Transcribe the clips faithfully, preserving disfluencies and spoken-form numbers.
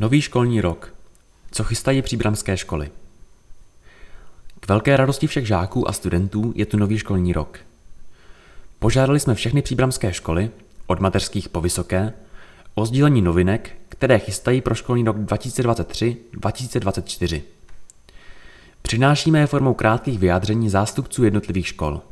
Nový školní rok. Co chystají příbramské školy? K velké radosti všech žáků a studentů je tu nový školní rok. Požádali jsme všechny příbramské školy, od mateřských po vysoké, o sdílení novinek, které chystají pro školní rok dva tisíce dvacet tři dva tisíce dvacet čtyři. Přinášíme je formou krátkých vyjádření zástupců jednotlivých škol.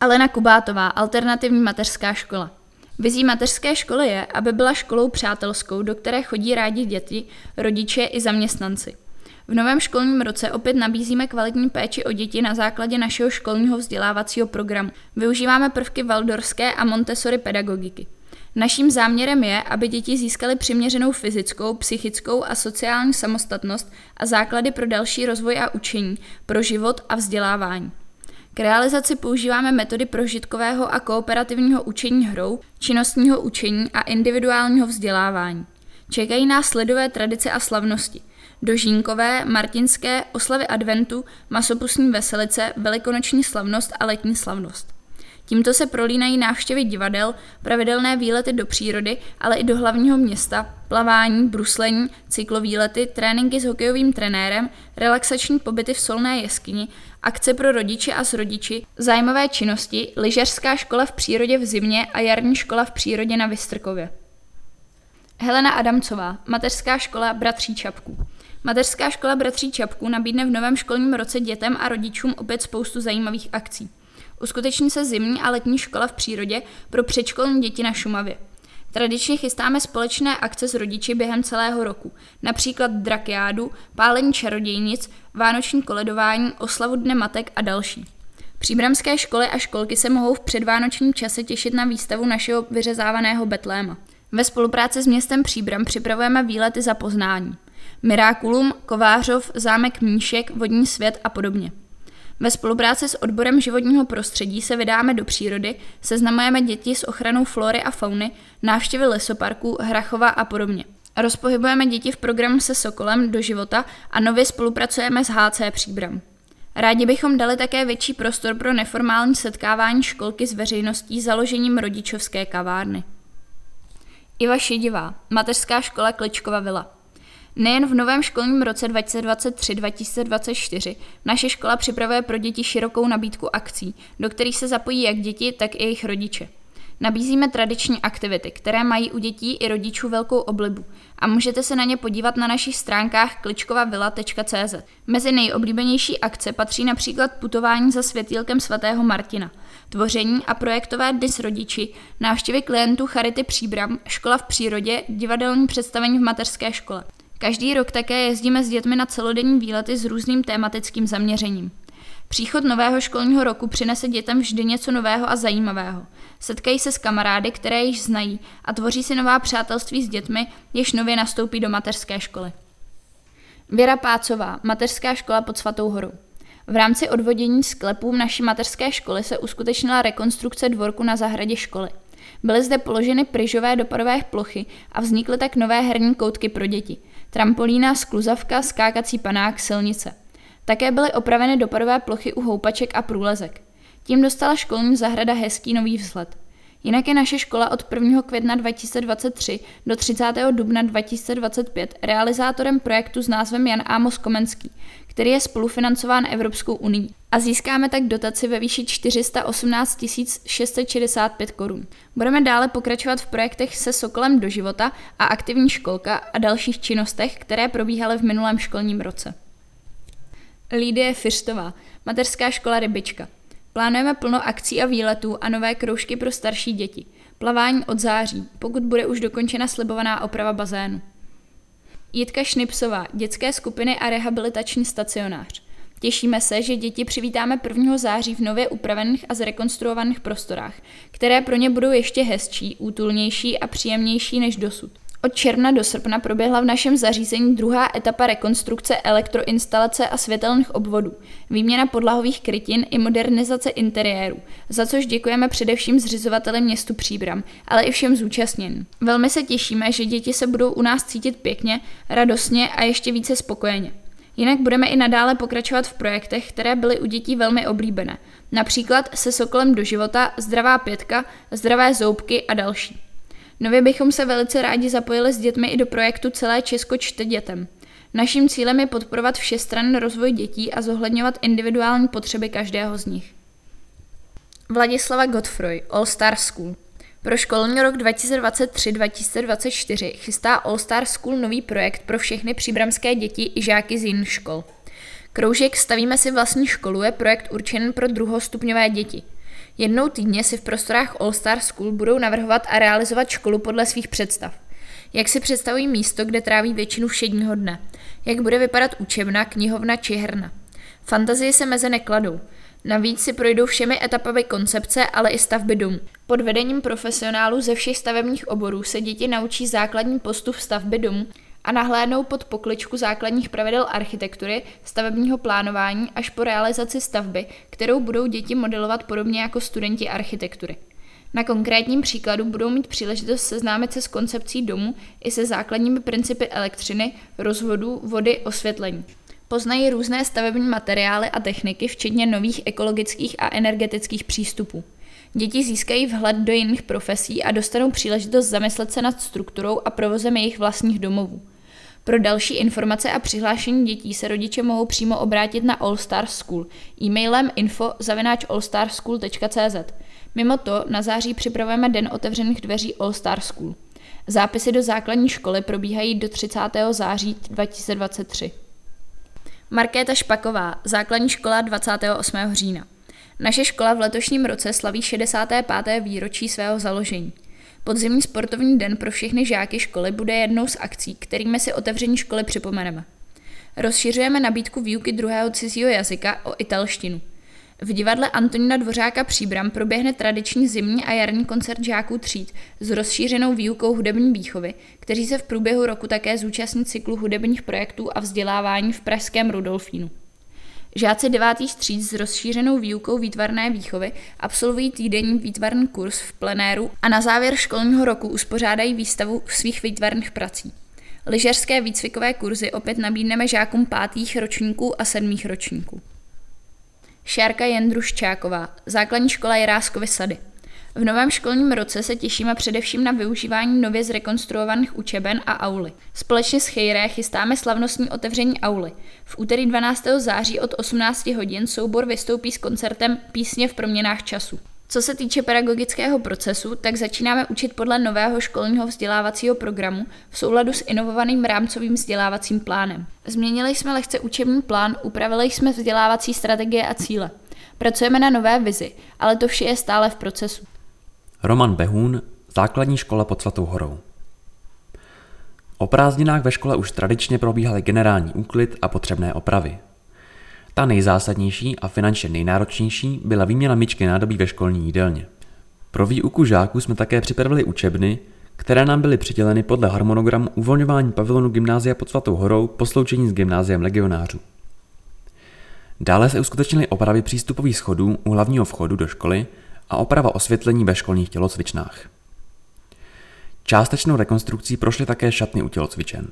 Alena Kubátová, Alternativní mateřská škola. Vizí mateřské školy je, aby byla školou přátelskou, do které chodí rádi děti, rodiče i zaměstnanci. V novém školním roce opět nabízíme kvalitní péči o děti na základě našeho školního vzdělávacího programu. Využíváme prvky Waldorfské a Montessori pedagogiky. Naším záměrem je, aby děti získaly přiměřenou fyzickou, psychickou a sociální samostatnost a základy pro další rozvoj a učení, pro život a vzdělávání. K realizaci používáme metody prožitkového a kooperativního učení hrou, činnostního učení a individuálního vzdělávání. Čekají nás lidové tradice a slavnosti. Dožínkové, martinské, oslavy adventu, masopustní veselice, velikonoční slavnost a letní slavnost. Tímto se prolínají návštěvy divadel, pravidelné výlety do přírody, ale i do hlavního města, plavání, bruslení, cyklovýlety, tréninky s hokejovým trenérem, relaxační pobyty v solné jeskyni, akce pro rodiče a s rodiči, zájmové činnosti, lyžařská škola v přírodě v zimě a jarní škola v přírodě na Vystrkově. Helena Adamcová, Mateřská škola Bratří Čapků. Mateřská škola Bratří Čapků nabídne v novém školním roce dětem a rodičům opět spoustu zajímavých akcí. Uskuteční se zimní a letní škola v přírodě pro předškolní děti na Šumavě. Tradičně chystáme společné akce s rodiči během celého roku, například drakiádu, pálení čarodějnic, vánoční koledování, oslavu Dne matek a další. Příbramské školy a školky se mohou v předvánočním čase těšit na výstavu našeho vyřezávaného betléma. Ve spolupráci s městem Příbram připravujeme výlety za poznání. Mirákulum, Kovářov, zámek Mníšek, vodní svět a podobně. Ve spolupráci s odborem životního prostředí se vydáme do přírody, seznamujeme děti s ochranou flory a fauny, návštěvy lesoparků, Hrachova a podobně. Rozpohybujeme děti v programu se Sokolem do života a nově spolupracujeme s H C Příbram. Rádi bychom dali také větší prostor pro neformální setkávání školky s veřejností založením rodičovské kavárny. Iva Šídivá, Mateřská škola Kličkova Vila. Nejen v novém školním roce dva tisíce dvacet tři dva tisíce dvacet čtyři naše škola připravuje pro děti širokou nabídku akcí, do kterých se zapojí jak děti, tak i jejich rodiče. Nabízíme tradiční aktivity, které mají u dětí i rodičů velkou oblibu a můžete se na ně podívat na našich stránkách kličkova villa tečka cé zet. Mezi nejoblíbenější akce patří například putování za světýlkem svatého Martina, tvoření a projektové dny s rodiči, návštěvy klientů Charity Příbram, škola v přírodě, divadelní představení v mateřské škole. Každý rok také jezdíme s dětmi na celodenní výlety s různým tematickým zaměřením. Příchod nového školního roku přinese dětem vždy něco nového a zajímavého. Setkají se s kamarády, které již znají, a tvoří si nová přátelství s dětmi, jež nově nastoupí do mateřské školy. Věra Pácová, Mateřská škola pod Svatou horou. V rámci odvodění sklepů naší mateřské školy se uskutečnila rekonstrukce dvorku na zahradě školy. Byly zde položeny pryžové dopadové plochy a vznikly tak nové herní koutky pro děti. Trampolína, skluzavka, skákací panák, silnice. Také byly opraveny dopadové plochy u houpaček a průlezek. Tím dostala školní zahrada hezký nový vzhled. Jinak je naše škola od prvního května dva tisíce dvacet tři do třicátého dubna dva tisíce dvacet pět realizátorem projektu s názvem Jan Amos Komenský, který je spolufinancován Evropskou unií. A získáme tak dotaci ve výši čtyři sta osmnáct tisíc šest set šedesát pět korun. Budeme dále pokračovat v projektech se Sokolem do života a aktivní školka a dalších činnostech, které probíhaly v minulém školním roce. Lidie Fiřtová, Mateřská škola Rybička. Plánujeme plno akcí a výletů a nové kroužky pro starší děti. Plavání od září, pokud bude už dokončena slibovaná oprava bazénu. Jitka Šnipsová, dětské skupiny a rehabilitační stacionář. Těšíme se, že děti přivítáme prvního září v nově upravených a zrekonstruovaných prostorách, které pro ně budou ještě hezčí, útulnější a příjemnější než dosud. Od června do srpna proběhla v našem zařízení druhá etapa rekonstrukce elektroinstalace a světelných obvodů, výměna podlahových krytin i modernizace interiéru, za což děkujeme především zřizovateli městu Příbram, ale i všem zúčastněným. Velmi se těšíme, že děti se budou u nás cítit pěkně, radostně a ještě více spokojeně. Jinak budeme i nadále pokračovat v projektech, které byly u dětí velmi oblíbené, například se Sokolem do života, Zdravá pětka, Zdravé zoubky a další. Nově bychom se velice rádi zapojili s dětmi i do projektu Celé Česko čte dětem. Naším cílem je podporovat všestranný rozvoj dětí a zohledňovat individuální potřeby každého z nich. Vladislava Gottfroy, AllStar School. Pro školní rok dva tisíce dvacet tři dva tisíce dvacet čtyři chystá AllStar School nový projekt pro všechny příbramské děti i žáky z jiných škol. Kroužek Stavíme si vlastní školu je projekt určen pro druhostupňové děti. Jednou týdně si v prostorách AllStar School budou navrhovat a realizovat školu podle svých představ. Jak si představují místo, kde tráví většinu všedního dne. Jak bude vypadat učebna, knihovna či herna. Fantazie se meze nekladou. Navíc si projdou všemi etapami koncepce, ale i stavby domů. Pod vedením profesionálů ze všech stavebních oborů se děti naučí základní postup stavby domů a nahlédnou pod pokličku základních pravidel architektury, stavebního plánování až po realizaci stavby, kterou budou děti modelovat podobně jako studenti architektury. Na konkrétním příkladu budou mít příležitost seznámit se s koncepcí domu i se základními principy elektřiny, rozvodů, vody, osvětlení. Poznají různé stavební materiály a techniky, včetně nových ekologických a energetických přístupů. Děti získají vhled do jiných profesí a dostanou příležitost zamyslet se nad strukturou a provozem jejich vlastních domovů. Pro další informace a přihlášení dětí se rodiče mohou přímo obrátit na AllStar School e-mailem info zavináč allstarschool tečka cz. Mimo to na září připravujeme den otevřených dveří AllStar School. Zápisy do základní školy probíhají do třicátého září dva tisíce dvacet tři. Markéta Špaková, základní škola dvacátého osmého října. Naše škola v letošním roce slaví šedesáté páté výročí svého založení. Podzimní sportovní den pro všechny žáky školy bude jednou z akcí, kterými si otevření školy připomeneme. Rozšiřujeme nabídku výuky druhého cizího jazyka o italštinu. V divadle Antonína Dvořáka Příbram proběhne tradiční zimní a jarní koncert žáků tříd s rozšířenou výukou hudební výchovy, kteří se v průběhu roku také zúčastní cyklu hudebních projektů a vzdělávání v pražském Rudolfínu. Žáci devátých tříd s rozšířenou výukou výtvarné výchovy absolvují týdenní výtvarný kurz v plenéru a na závěr školního roku uspořádají výstavu svých výtvarných prací. Lyžařské výcvikové kurzy opět nabídneme žákům pátých ročníků a sedmých ročníků. Šárka Jendruščáková, základní škola Jiráskovy sady. V novém školním roce se těšíme především na využívání nově zrekonstruovaných učeben a auly. Společně s Chejré chystáme slavnostní otevření auly. V úterý dvanáctého září od osmnácti hodin soubor vystoupí s koncertem Písně v proměnách času. Co se týče pedagogického procesu, tak začínáme učit podle nového školního vzdělávacího programu v souladu s inovovaným rámcovým vzdělávacím plánem. Změnili jsme lehce učební plán, upravili jsme vzdělávací strategie a cíle. Pracujeme na nové vizi, ale to vše je stále v procesu. Roman Behůn, základní škola pod Svatou horou. O prázdninách ve škole už tradičně probíhaly generální úklid a potřebné opravy. Ta nejzásadnější a finančně nejnáročnější byla výměna myčky nádobí ve školní jídelně. Pro výuku žáků jsme také připravili učebny, které nám byly přiděleny podle harmonogramu uvolňování pavilonu gymnázia pod Svatou horou po sloučení s gymnáziem legionářů. Dále se uskutečnily opravy přístupových schodů u hlavního vchodu do školy a oprava osvětlení ve školních tělocvičnách. Částečnou rekonstrukcí prošly také šatny u tělocvičen.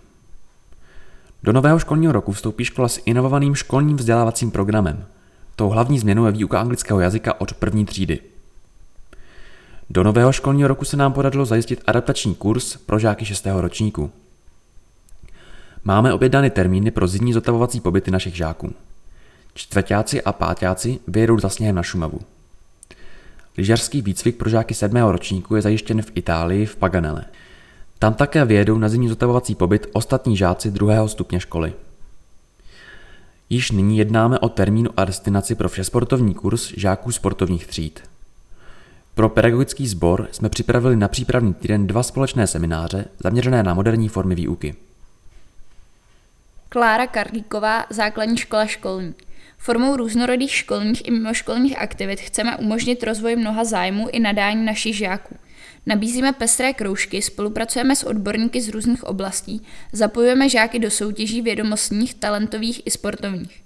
Do nového školního roku vstoupí škola s inovovaným školním vzdělávacím programem. Tou hlavní změnou je výuka anglického jazyka od první třídy. Do nového školního roku se nám podařilo zajistit adaptační kurz pro žáky šestého ročníku. Máme opět dány termíny pro zimní zotavovací pobyty našich žáků. Čtvrťáci a páťáci vyjedou za sněhem na Šumavu. Lyžařský výcvik pro žáky sedmého ročníku je zajištěn v Itálii v Paganele. Tam také vyjedou na zimní zotavovací pobyt ostatní žáci druhého stupně školy. Již nyní jednáme o termínu a destinaci pro všesportovní kurz žáků sportovních tříd. Pro pedagogický sbor jsme připravili na přípravný týden dva společné semináře zaměřené na moderní formy výuky. Klára Karlíková, základní škola školní. Formou různorodých školních i mimoškolních aktivit chceme umožnit rozvoj mnoha zájmů i nadání našich žáků. Nabízíme pestré kroužky, spolupracujeme s odborníky z různých oblastí, zapojujeme žáky do soutěží vědomostních, talentových i sportovních.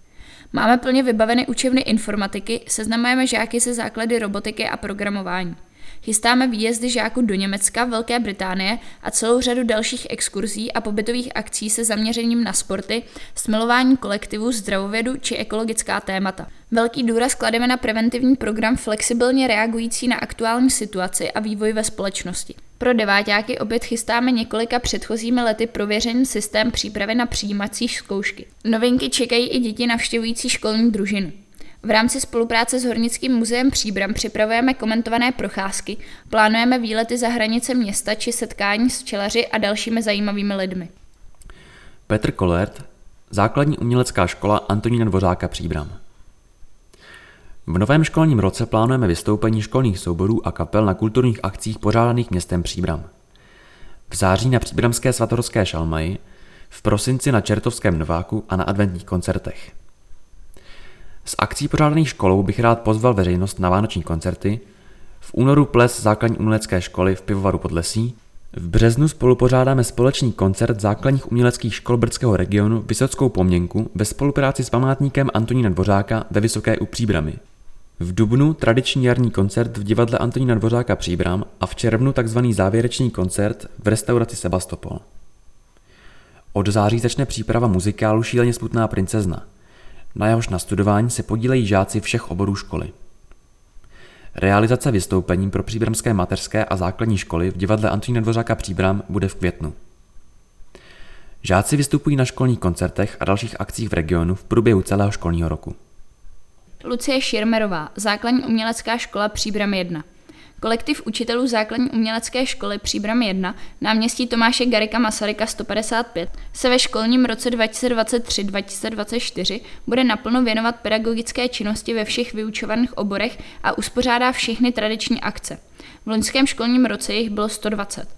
Máme plně vybaveny učebny informatiky, seznamujeme žáky se základy robotiky a programování. Chystáme výjezdy žáků do Německa, Velké Británie a celou řadu dalších exkurzí a pobytových akcí se zaměřením na sporty, smilování kolektivu, zdravovědu či ekologická témata. Velký důraz klademe na preventivní program flexibilně reagující na aktuální situaci a vývoj ve společnosti. Pro deváťáky opět chystáme několika předchozími lety prověřený systém přípravy na přijímací zkoušky. Novinky čekají i děti navštěvující školní družinu. V rámci spolupráce s Hornickým muzeem Příbram připravujeme komentované procházky, plánujeme výlety za hranice města či setkání s včelaři a dalšími zajímavými lidmi. Petr Kolert, Základní umělecká škola Antonína Dvořáka Příbram. V novém školním roce plánujeme vystoupení školních souborů a kapel na kulturních akcích pořádaných městem Příbram. V září na příbramské svatohorské šalmaji, v prosinci na čertovském Nováku a na adventních koncertech. Z akcí pořádaných školou bych rád pozval veřejnost na vánoční koncerty, v únoru ples Základní umělecké školy v Pivovaru Podlesí, v březnu spolupořádáme společný koncert základních uměleckých škol Brdského regionu Vysockou Poměnku ve spolupráci s památníkem Antonína Dvořáka ve Vysoké u Příbramy. V dubnu tradiční jarní koncert v divadle Antonína Dvořáka Příbram a v červnu tzv. Závěrečný koncert v restauraci Sebastopol. Od září začne příprava muzikálu Šíleně smutná princezna. Na jehož nastudování se podílejí žáci všech oborů školy. Realizace vystoupení pro příbramské mateřské a základní školy v divadle Antonína Dvořáka Příbram bude v květnu. Žáci vystupují na školních koncertech a dalších akcích v regionu v průběhu celého školního roku. Lucie Širmerová, Základní umělecká škola Příbram jedna. Kolektiv učitelů Základní umělecké školy Příbram jedna, náměstí Tomáše Garrigua Masaryka sto padesát pět, se ve školním roce dva tisíce dvacet tři dva tisíce dvacet čtyři bude naplno věnovat pedagogické činnosti ve všech vyučovaných oborech a uspořádá všechny tradiční akce. V loňském školním roce jich bylo sto dvacet.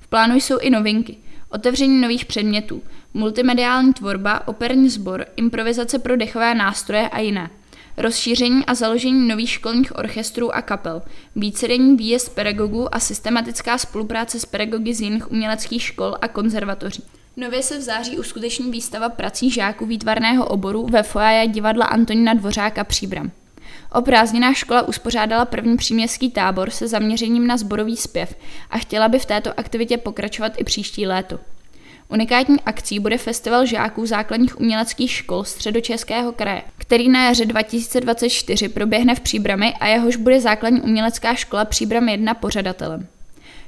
V plánu jsou i novinky. Otevření nových předmětů, multimediální tvorba, operní sbor, improvizace pro dechové nástroje a jiné. Rozšíření a založení nových školních orchestrů a kapel, vícedenní výjezd pedagogů a systematická spolupráce s pedagogy z jiných uměleckých škol a konzervatoří. Nově se v září uskuteční výstava prací žáků výtvarného oboru ve foyer divadla Antonína Dvořáka Příbram. O prázdninách škola uspořádala první příměstský tábor se zaměřením na sborový zpěv a chtěla by v této aktivitě pokračovat i příští léto. Unikátní akcí bude festival žáků základních uměleckých škol Středočeského kraje, který na jaře dva tisíce dvacet čtyři proběhne v Příbrami a jehož bude Základní umělecká škola Příbram jedna pořadatelem.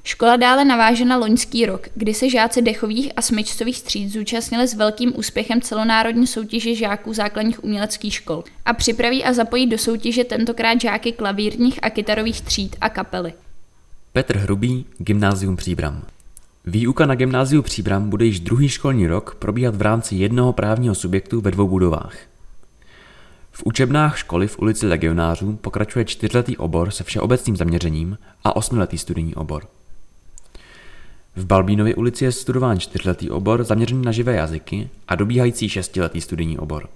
Škola dále naváže na loňský rok, kdy se žáci dechových a smyčcových tříd zúčastnili s velkým úspěchem celonárodní soutěže žáků základních uměleckých škol a připraví a zapojí do soutěže tentokrát žáky klavírních a kytarových tříd a kapely. Petr Hrubý, Gymnázium Příbram. Výuka na Gymnáziu Příbram bude již druhý školní rok probíhat v rámci jednoho právního subjektu ve dvou budovách. V učebnách školy v ulici Legionářů pokračuje čtyřletý obor se všeobecným zaměřením a osmiletý studijní obor. V Balbínově ulici je studován čtyřletý obor zaměřený na živé jazyky a dobíhající šestiletý studijní obor.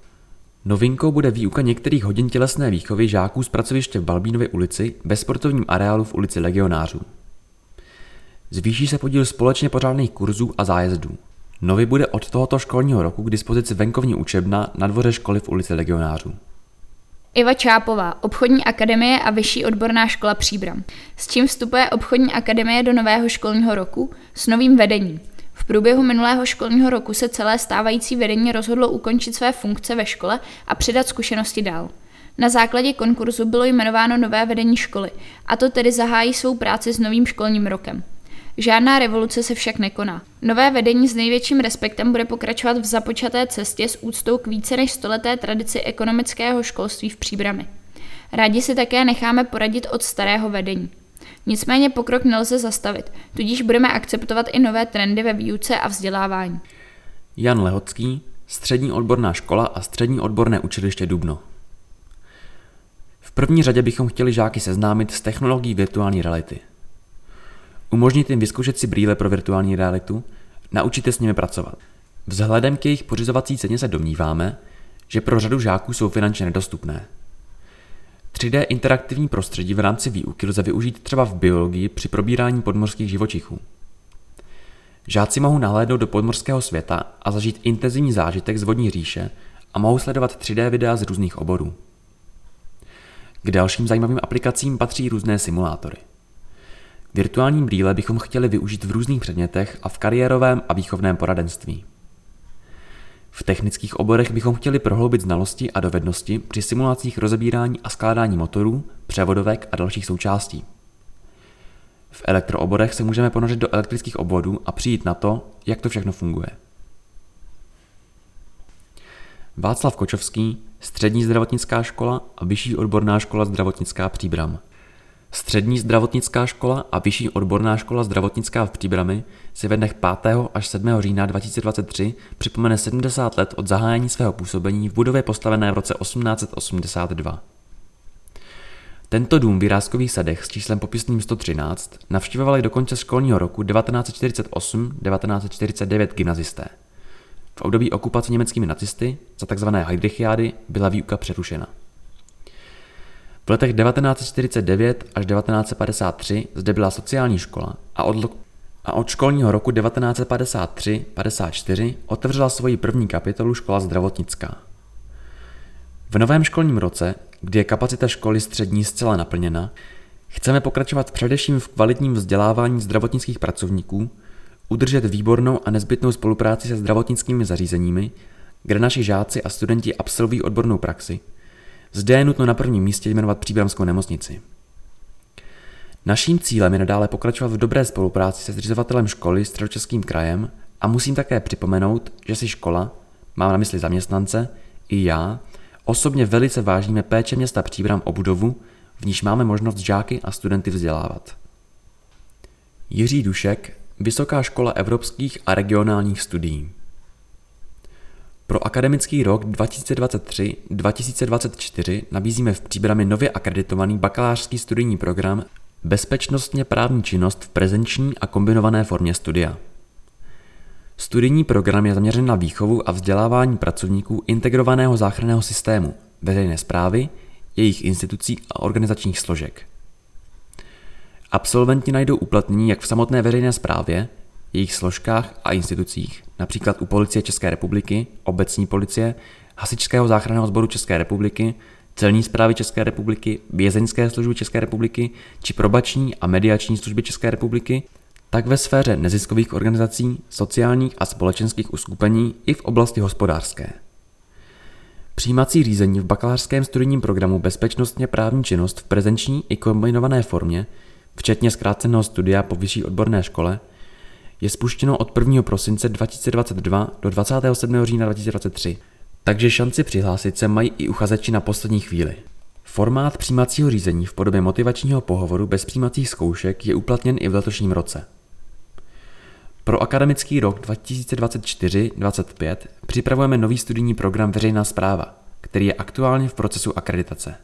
Novinkou bude výuka některých hodin tělesné výchovy žáků z pracoviště v Balbínově ulici ve sportovním areálu v ulici Legionářů. Zvýší se podíl společně pořádaných kurzů a zájezdů. Nově bude od tohoto školního roku k dispozici venkovní učebna na dvoře školy v ulici Legionářů. Iva Čápová, Obchodní akademie a Vyšší odborná škola Příbram. S čím vstupuje Obchodní akademie do nového školního roku? S novým vedením. V průběhu minulého školního roku se celé stávající vedení rozhodlo ukončit své funkce ve škole a předat zkušenosti dál. Na základě konkurzu bylo jmenováno nové vedení školy, a to tedy zahájí svou práci s novým školním rokem. Žádná revoluce se však nekoná. Nové vedení s největším respektem bude pokračovat v započaté cestě s úctou k více než stoleté tradici ekonomického školství v Příbrami. Rádi si také necháme poradit od starého vedení. Nicméně pokrok nelze zastavit, tudíž budeme akceptovat i nové trendy ve výuce a vzdělávání. Jan Lehocký, Střední odborná škola a Střední odborné učiliště Dubno. V první řadě bychom chtěli žáky seznámit s technologií virtuální reality. Umožnit jim vyzkoušet si brýle pro virtuální realitu, naučit je s nimi pracovat. Vzhledem k jejich pořizovací ceně se domníváme, že pro řadu žáků jsou finančně nedostupné. tři dé interaktivní prostředí v rámci výuky lze využít třeba v biologii při probírání podmořských živočichů. Žáci mohou nahlédnout do podmořského světa a zažít intenzivní zážitek z vodní říše a mohou sledovat tři dé videa z různých oborů. K dalším zajímavým aplikacím patří různé simulátory. Virtuální brýle bychom chtěli využít v různých předmětech a v kariérovém a výchovném poradenství. V technických oborech bychom chtěli prohloubit znalosti a dovednosti při simulacích rozebírání a skládání motorů, převodovek a dalších součástí. V elektrooborech se můžeme ponořit do elektrických obvodů a přijít na to, jak to všechno funguje. Václav Kočovský, Střední zdravotnická škola a Vyšší odborná škola zdravotnická Příbram. Střední zdravotnická škola a Vyšší odborná škola zdravotnická v Příbrami si ve dnech pátého až sedmého října dva tisíce dvacet tři připomene sedmdesát let od zahájení svého působení v budově postavené v roce osmnáct set osmdesát dva. Tento dům v Jiráskových sadech s číslem popisným sto třináct navštěvovali do konce školního roku devatenáct set čtyřicet osm devatenáct set čtyřicet devět gymnazisté. V období okupace německými nacisty za tzv. Heidrichiády byla výuka přerušena. V letech devatenáct set čtyřicet devět až devatenáct set padesát tři zde byla sociální škola a od, lo- a od školního roku devatenáct set padesát tři padesát čtyři otevřela svoji první kapitolu škola zdravotnická. V novém školním roce, kdy je kapacita školy střední zcela naplněna, chceme pokračovat především v kvalitním vzdělávání zdravotnických pracovníků, udržet výbornou a nezbytnou spolupráci se zdravotnickými zařízeními, kde naši žáci a studenti absolvují odbornou praxi. Zde je nutno na prvním místě jmenovat Příbramskou nemocnici. Naším cílem je nadále pokračovat v dobré spolupráci se zřizovatelem školy Středočeským krajem a musím také připomenout, že si škola, mám na mysli zaměstnance, i já, osobně velice vážíme péče města Příbram o budovu, v níž máme možnost žáky a studenty vzdělávat. Jiří Dušek, Vysoká škola evropských a regionálních studií. Pro akademický rok dva tisíce dvacet tři dva tisíce dvacet čtyři nabízíme v Příbrami nově akreditovaný bakalářský studijní program Bezpečnostně právní činnost v prezenční a kombinované formě studia. Studijní program je zaměřen na výchovu a vzdělávání pracovníků integrovaného záchranného systému, veřejné správy, jejich institucí a organizačních složek. Absolventi najdou uplatnění jak v samotné veřejné správě, jejich složkách a institucích, například u Policie České republiky, obecní policie, Hasičského záchranného sboru České republiky, Celní správy České republiky, Vězeňské služby České republiky či Probační a mediační služby České republiky, tak ve sféře neziskových organizací, sociálních a společenských uskupení i v oblasti hospodářské. Přijímací řízení v bakalářském studijním programu Bezpečnostně právní činnost v prezenční i kombinované formě, včetně zkráceného studia po vyšší odborné škole, je spuštěno od prvního prosince dva tisíce dvacet dva do dvacátého sedmého října dva tisíce dvacet tři, takže šanci přihlásit se mají i uchazeči na poslední chvíli. Formát přijímacího řízení v podobě motivačního pohovoru bez přijímacích zkoušek je uplatněn i v letošním roce. Pro akademický rok dva tisíce dvacet čtyři dvacet pět připravujeme nový studijní program Veřejná správa, který je aktuálně v procesu akreditace.